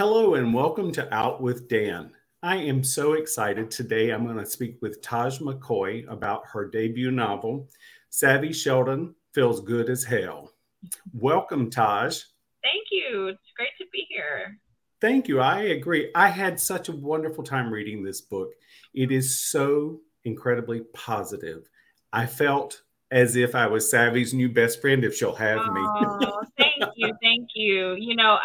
Hello and welcome to Out With Dan. I am so excited. Today I'm going to speak with Taj McCoy about her debut novel, Savvy Sheldon Feels Good As Hell. Welcome, Taj. Thank you. It's great to be here. Thank you. I agree. I had such a wonderful time reading this book. It is so incredibly positive. I felt as if I was Savvy's new best friend, if she'll have me. Oh, thank you. Thank you. You know,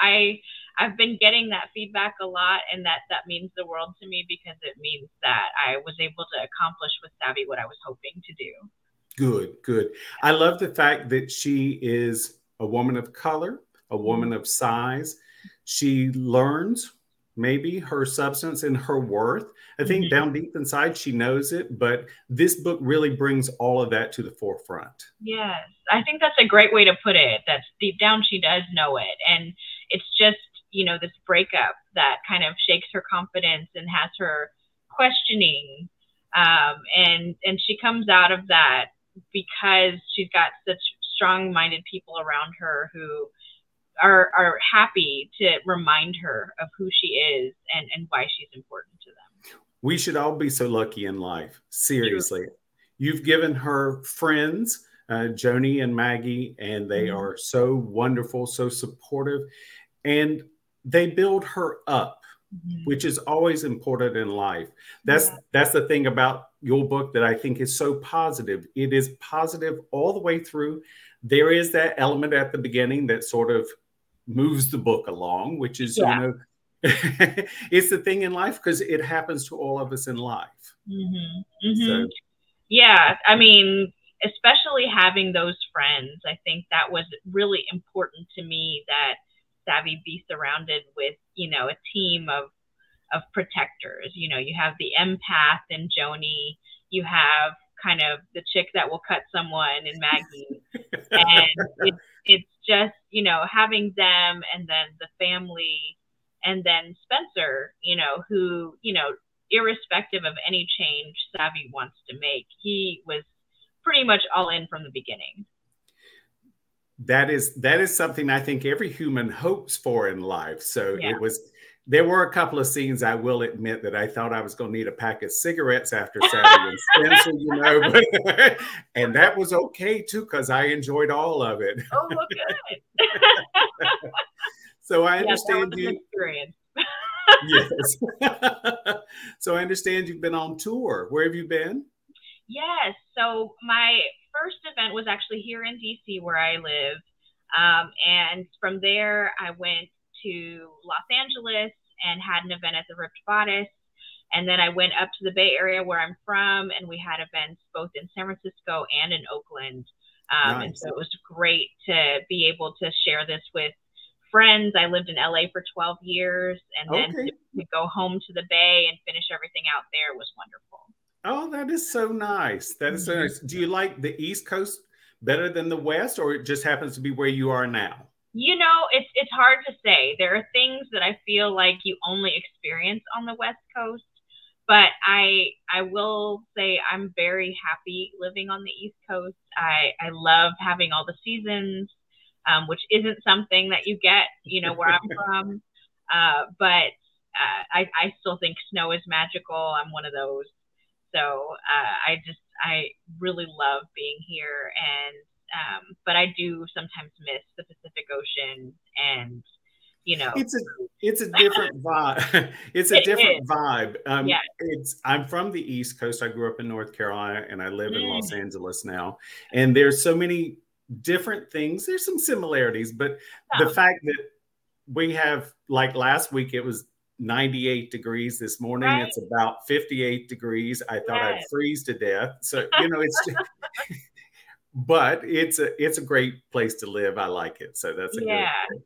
I've been getting that feedback a lot, and that means the world to me because it means that I was able to accomplish with Savvy what I was hoping to do. Good. I love the fact that she is a woman of color, a woman of size. She learns maybe her substance and her worth. I think down deep inside she knows it, but this book really brings all of that to the forefront. Yes, I think that's a great way to put it. That's deep down she does know it, and it's just, you know, this breakup that kind of shakes her confidence and has her questioning. And she comes out of that because she's got such strong-minded people around her who are happy to remind her of who she is and why she's important to them. We should all be so lucky in life. Seriously. True. You've given her friends, Joni and Maggie, and they are so wonderful, so supportive. And they build her up, which is always important in life. That's the thing about your book that I think is so positive. It is positive all the way through. There is that element at the beginning that sort of moves the book along, which is, it's the thing in life because it happens to all of us in life. So. Yeah, I mean, especially having those friends, I think that was really important to me, that Savvy be surrounded with, you know, a team of protectors. You know, you have the empath in Joni, you have kind of the chick that will cut someone in Maggie, and it's just, you know, having them, and then the family, and then Spencer, you know, who, you know, irrespective of any change Savvy wants to make, he was pretty much all in from the beginning. That is something I think every human hopes for in life. So there were a couple of scenes, I will admit, that I thought I was going to need a pack of cigarettes after Savvy and Spencer, you know, but, and that was okay too, because I enjoyed all of it. Oh, well, good. So I understand you. Yes. So I understand you've been on tour. Where have you been? Yes. So my first event was actually here in DC where I live. And from there, I went to Los Angeles and had an event at the Ripped Bodice. And then I went up to the Bay Area where I'm from, and we had events both in San Francisco and in Oakland. Nice. And so it was great to be able to share this with friends. I lived in LA for 12 years, and then to go home to the Bay and finish everything out there was wonderful. Oh, that is so nice. That is so nice. Do you like the East Coast better than the West, or it just happens to be where you are now? You know, it's hard to say. There are things that I feel like you only experience on the West Coast, but I will say I'm very happy living on the East Coast. I love having all the seasons, which isn't something that you get, you know, where I'm from. But I still think snow is magical. I'm one of those. So I really love being here, and but I do sometimes miss the Pacific Ocean, and you know, it's a different vibe. It's a different vibe. I'm from the East Coast. I grew up in North Carolina, and I live in Los Angeles now. And there's so many different things. There's some similarities, but the fact that we have, like last week, it was 98 degrees this morning. Right. It's about 58 degrees. I thought I'd freeze to death. So, you know, it's just, but it's a great place to live. I like it. So that's a good thing.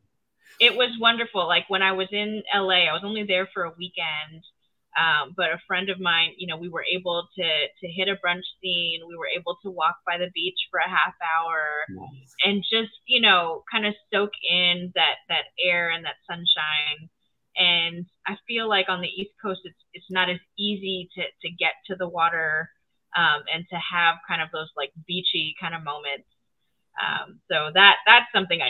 It was wonderful. Like when I was in LA, I was only there for a weekend. But a friend of mine, you know, we were able to hit a brunch scene. We were able to walk by the beach for a half hour and just, you know, kind of soak in that air and that sunshine. And I feel like on the East Coast, it's not as easy to get to the water and to have kind of those like beachy kind of moments. So that's something I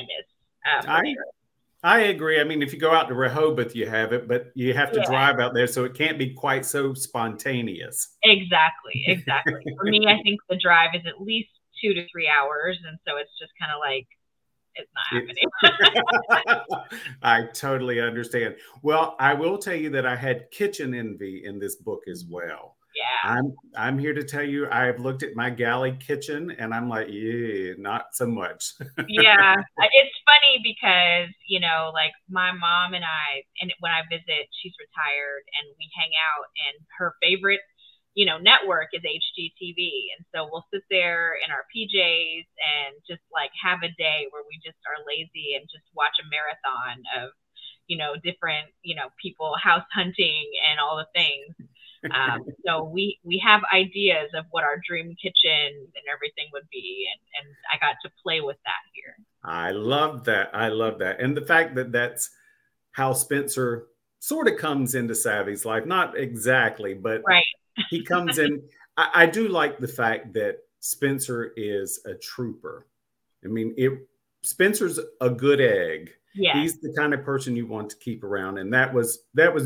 miss. I agree. I mean, if you go out to Rehoboth, you have it, but you have to drive out there, so it can't be quite so spontaneous. Exactly. For me, I think the drive is at least 2 to 3 hours, and so it's just kind of like, it's not happening. I totally understand. Well, I will tell you that I had kitchen envy in this book as well. Yeah. I'm here to tell you, I have looked at my galley kitchen and I'm like, yeah, not so much. Yeah. It's funny because, you know, like my mom and I, and when I visit, she's retired and we hang out, and her favorite, you know, network is HGTV. And so we'll sit there in our PJs and just like have a day where we just are lazy and just watch a marathon of, you know, different, you know, people house hunting and all the things. So we have ideas of what our dream kitchen and everything would be. And I got to play with that here. I love that. And the fact that that's how Spencer sort of comes into Savvy's life, not exactly, but right. He comes in. I do like the fact that Spencer is a trooper. I mean, Spencer's a good egg. Yeah. He's the kind of person you want to keep around. And that was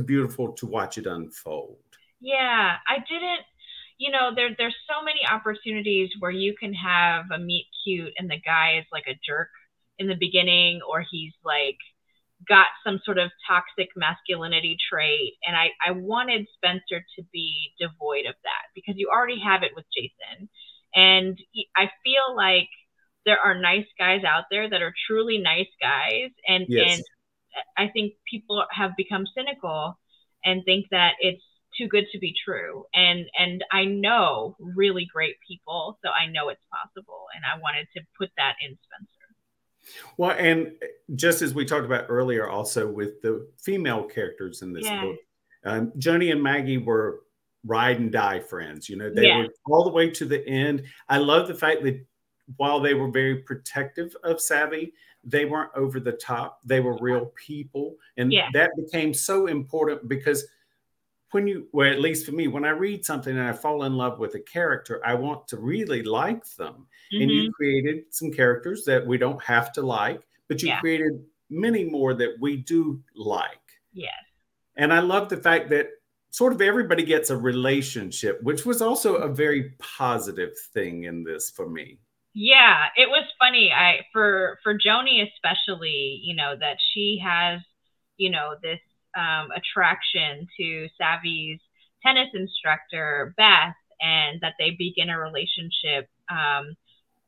beautiful to watch it unfold. Yeah, I didn't, you know, there's so many opportunities where you can have a meet cute and the guy is like a jerk in the beginning, or he's like got some sort of toxic masculinity trait. And I wanted Spencer to be devoid of that because you already have it with Jason. And I feel like there are nice guys out there that are truly nice guys. And, yes. And I think people have become cynical and think that it's too good to be true. And I know really great people, so I know it's possible. And I wanted to put that in Spencer. Well, and just as we talked about earlier, also with the female characters in this book, Joni and Maggie were ride and die friends. You know, they were all the way to the end. I love the fact that while they were very protective of Savvy, they weren't over the top. They were real people. And that became so important because well, at least for me, when I read something and I fall in love with a character, I want to really like them. Mm-hmm. And you created some characters that we don't have to like, but you created many more that we do like. Yes. And I love the fact that sort of everybody gets a relationship, which was also a very positive thing in this for me. Yeah, it was funny. For Joni especially, you know, that she has, you know, this attraction to Savvy's tennis instructor, Beth, and that they begin a relationship.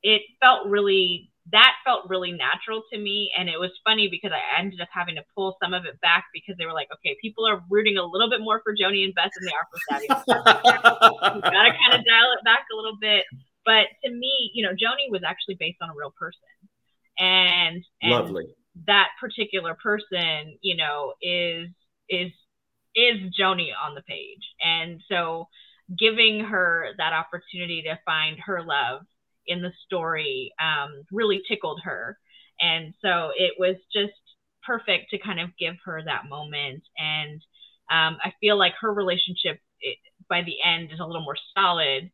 It felt really natural to me. And it was funny because I ended up having to pull some of it back because they were like, okay, people are rooting a little bit more for Joni and Beth than they are for Savvy. You gotta kind of dial it back a little bit. But to me, you know, Joni was actually based on a real person. And lovely. That particular person, you know, is Joni on the page. And so giving her that opportunity to find her love in the story really tickled her. And so it was just perfect to kind of give her that moment. And I feel like her relationship by the end is a little more solid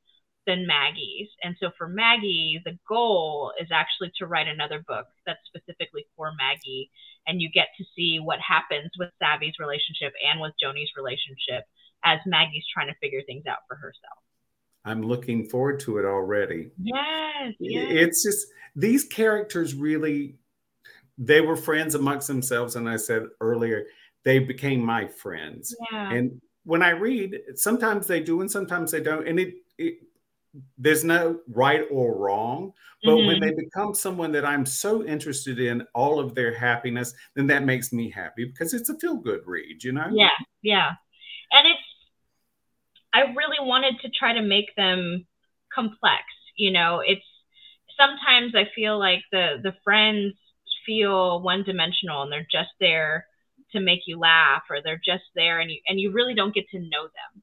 than Maggie's. And so for Maggie, the goal is actually to write another book that's specifically for Maggie. And you get to see what happens with Savvy's relationship and with Joni's relationship as Maggie's trying to figure things out for herself. I'm looking forward to it already. Yes. It's just, these characters really, they were friends amongst themselves. And I said earlier, they became my friends. Yeah. And when I read, sometimes they do and sometimes they don't. And there's no right or wrong, but when they become someone that I'm so interested in all of their happiness, then that makes me happy because it's a feel-good read, you know? Yeah. And I really wanted to try to make them complex, you know? It's sometimes I feel like the friends feel one-dimensional and they're just there to make you laugh, or they're just there and you really don't get to know them.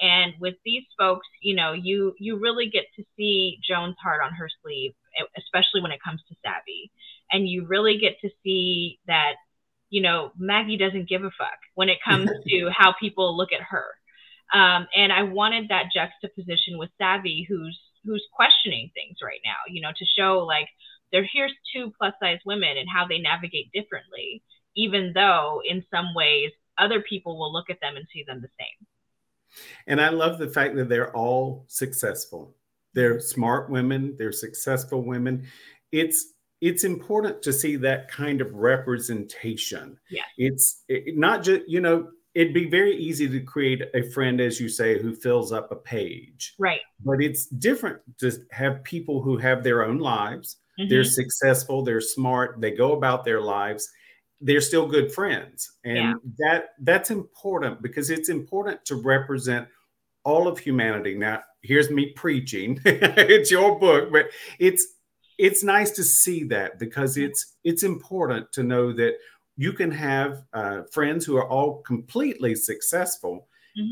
And with these folks, you know, you really get to see Joan's heart on her sleeve, especially when it comes to Savvy. And you really get to see that, you know, Maggie doesn't give a fuck when it comes to how people look at her. And I wanted that juxtaposition with Savvy, who's questioning things right now, you know, to show like here's two plus size women and how they navigate differently. even though in some ways other people will look at them and see them the same. And I love the fact that they're all successful. They're smart women. They're successful women. It's important to see that kind of representation. Yeah. It's not just, you know, it'd be very easy to create a friend, as you say, who fills up a page. Right. But it's different to have people who have their own lives. Mm-hmm. They're successful. They're smart. They go about their lives. They're still good friends. And that's important, because it's important to represent all of humanity. Now, here's me preaching. It's your book, but it's nice to see that, because it's important to know that you can have friends who are all completely successful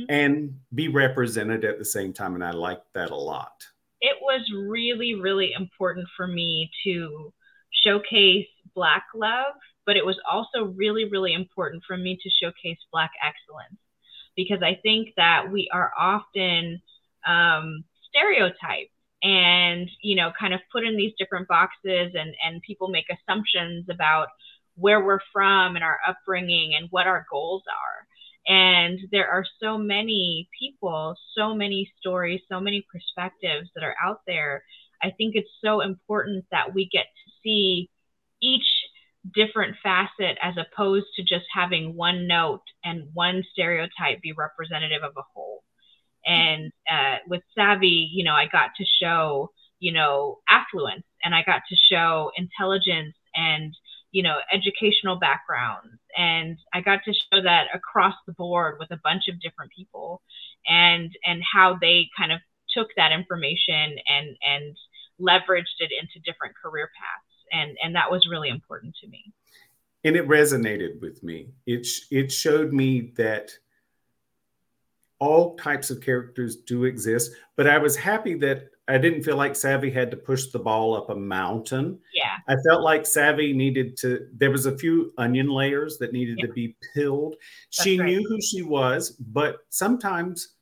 and be represented at the same time. And I like that a lot. It was really, really important for me to showcase Black love, but it was also really, really important for me to showcase Black excellence, because I think that we are often stereotyped and, you know, kind of put in these different boxes, and people make assumptions about where we're from and our upbringing and what our goals are. And there are so many people, so many stories, so many perspectives that are out there. I think it's so important that we get to see each different facet, as opposed to just having one note and one stereotype be representative of a whole. And with Savvy, you know, I got to show, you know, affluence, and I got to show intelligence and, you know, educational backgrounds. And I got to show that across the board with a bunch of different people, and how they kind of took that information and leveraged it into different career paths. And that was really important to me. And it resonated with me. It showed me that all types of characters do exist, but I was happy that I didn't feel like Savvy had to push the ball up a mountain. Yeah. I felt like Savvy needed to, there was a few onion layers that needed to be peeled. She knew who she was, but sometimes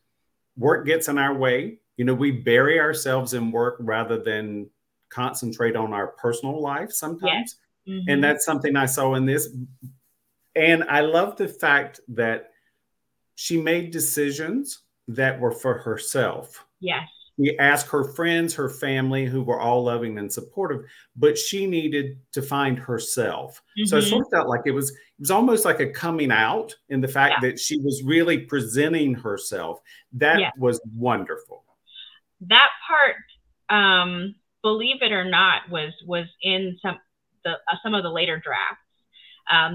work gets in our way. You know, we bury ourselves in work rather than concentrate on our personal life sometimes. Yes. Mm-hmm. And that's something I saw in this. And I love the fact that she made decisions that were for herself. Yes. She asked her friends, her family, who were all loving and supportive, but she needed to find herself. Mm-hmm. So I sort of felt like it was almost like a coming out in the fact that she was really presenting herself. That was wonderful. That part, believe it or not, was in some of the later drafts.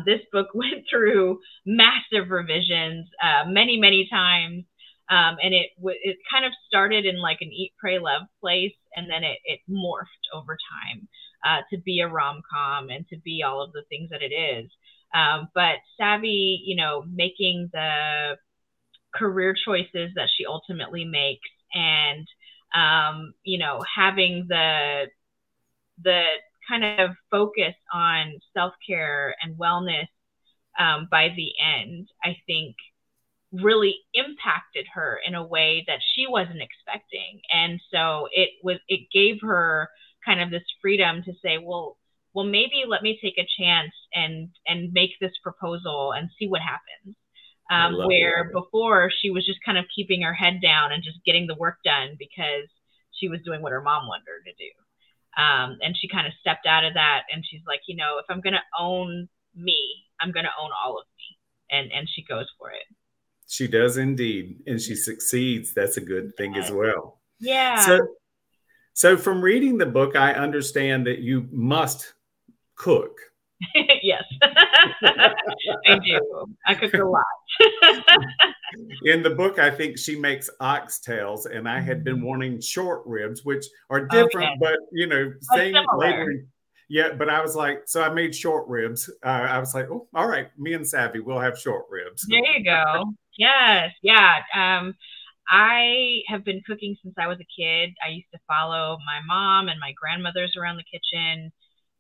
This book went through massive revisions many times, and it kind of started in like an eat, pray, love place, and then it morphed over time to be a rom-com and to be all of the things that it is. But Savvy, you know, making the career choices that she ultimately makes, and you know, having the kind of focus on self-care and wellness by the end, I think really impacted her in a way that she wasn't expecting. And so it gave her kind of this freedom to say, well, maybe let me take a chance and make this proposal and see what happens. Where before she was just kind of keeping her head down and just getting the work done because she was doing what her mom wanted her to do. And she kind of stepped out of that, and she's like, you know, if I'm going to own me, I'm going to own all of me. And she goes for it. She does indeed. And she succeeds. That's a good thing as well. Yeah. So from reading the book, I understand that you must cook. Yes. I do. I cook a lot. In the book, I think she makes oxtails, and I had been wanting short ribs, which are different, but, you know, same later. Yeah, but I was like, so I made short ribs. I was like, oh, all right, me and Savvy, we'll have short ribs. There you go. Yes. Yeah. I have been cooking since I was a kid. I used to follow my mom and my grandmothers around the kitchen.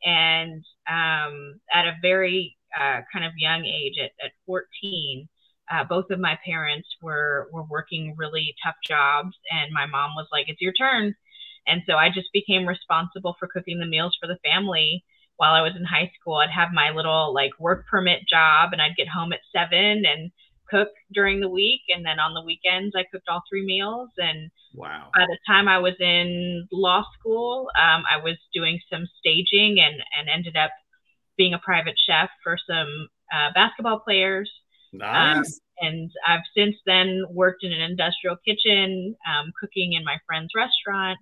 And at a very kind of young age, at 14, both of my parents were working really tough jobs. And my mom was like, it's your turn. And so I just became responsible for cooking the meals for the family while I was in high school, I'd have my little like work permit job and I'd get home at 7 and cook during the week. And then on the weekends, I cooked all three meals. And wow. By the time I was in law school, I was doing some staging and ended up being a private chef for some basketball players. Nice. And I've since then worked in an industrial kitchen, cooking in my friend's restaurant.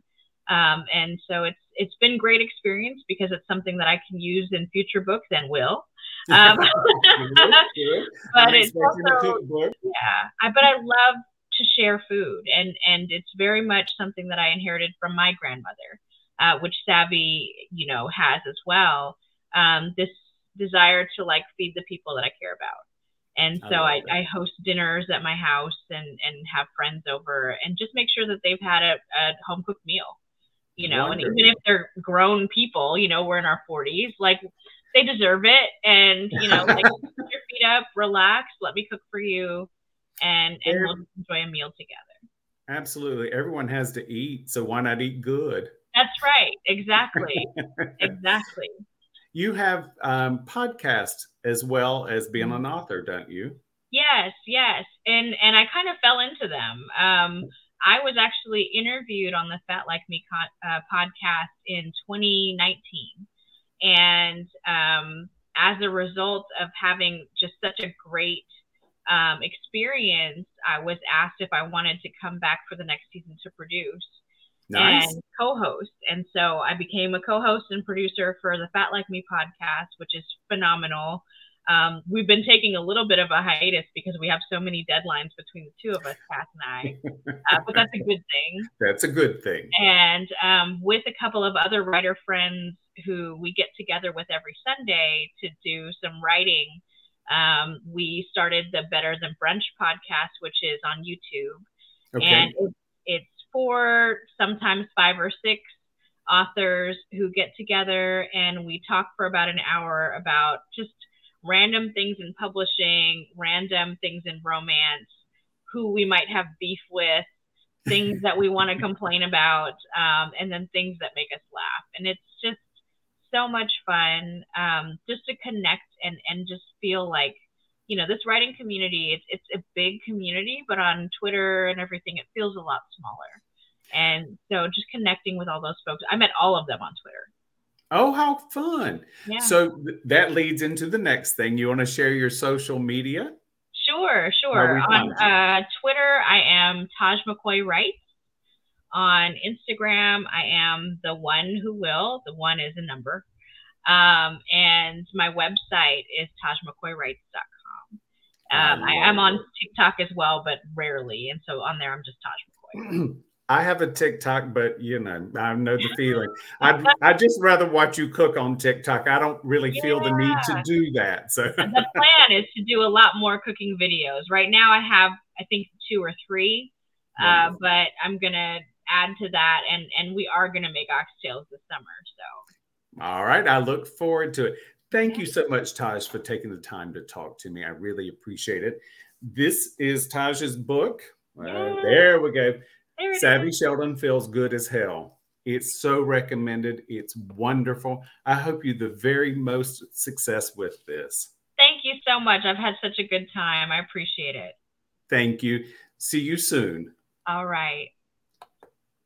And so it's been great experience because it's something that I can use in future books and will. But it's also, but I love to share food, and it's very much something that I inherited from my grandmother, which Savvy, has as well. This desire to like feed the people that I care about. And so I host dinners at my house and have friends over and just make sure that they've had a home cooked meal, Wonderful. And even if they're grown people, we're in our 40s, like they deserve it. And, like put your feet up, relax, let me cook for you and we'll enjoy a meal together. Absolutely. Everyone has to eat. So why not eat good? That's right. Exactly. Exactly. You have podcasts as well as being an author, don't you? Yes. And I kind of fell into them. I was actually interviewed on the Fat Like Me podcast in 2019. And as a result of having just such a great experience, I was asked if I wanted to come back for the next season to produce. Nice. And co-host. And so I became a co-host and producer for the Fat Like Me podcast, which is phenomenal. We've been taking a little bit of a hiatus because we have so many deadlines between the two of us, Pat and I, but that's a good thing. That's a good thing. And with a couple of other writer friends who we get together with every Sunday to do some writing, we started the Better Than Brunch podcast, which is on YouTube. Okay. And it's 4, sometimes 5 or 6 authors who get together and we talk for about an hour about just random things in publishing, random things in romance, who we might have beef with, things that we want to complain about, and then things that make us laugh. And it's just so much fun just to connect and just feel like, this writing community, it's a big community, but on Twitter and everything, it feels a lot smaller. And so just connecting with all those folks. I met all of them on Twitter. Oh, how fun. Yeah. So that leads into the next thing. You want to share your social media? Sure. On Twitter, I am Taj McCoy Writes. On Instagram, I am the one who will. The one is a number. And my website is TajMcCoyWrites.com. I am on TikTok as well, but rarely. And so on there, I'm just Taj McCoy. I have a TikTok, but I know the feeling. I just rather watch you cook on TikTok. I don't really feel the need to do that. So the plan is to do a lot more cooking videos. Right now, I have, I think, 2 or 3, but I'm gonna add to that, and we are gonna make oxtails this summer. So all right, I look forward to it. Thank you so much, Taj, for taking the time to talk to me. I really appreciate it. This is Taj's book. There we go. Savvy Sheldon Feels Good As Hell. It's so recommended. It's wonderful. I hope you the very most success with this. Thank you so much. I've had such a good time. I appreciate it. Thank you. See you soon. All right.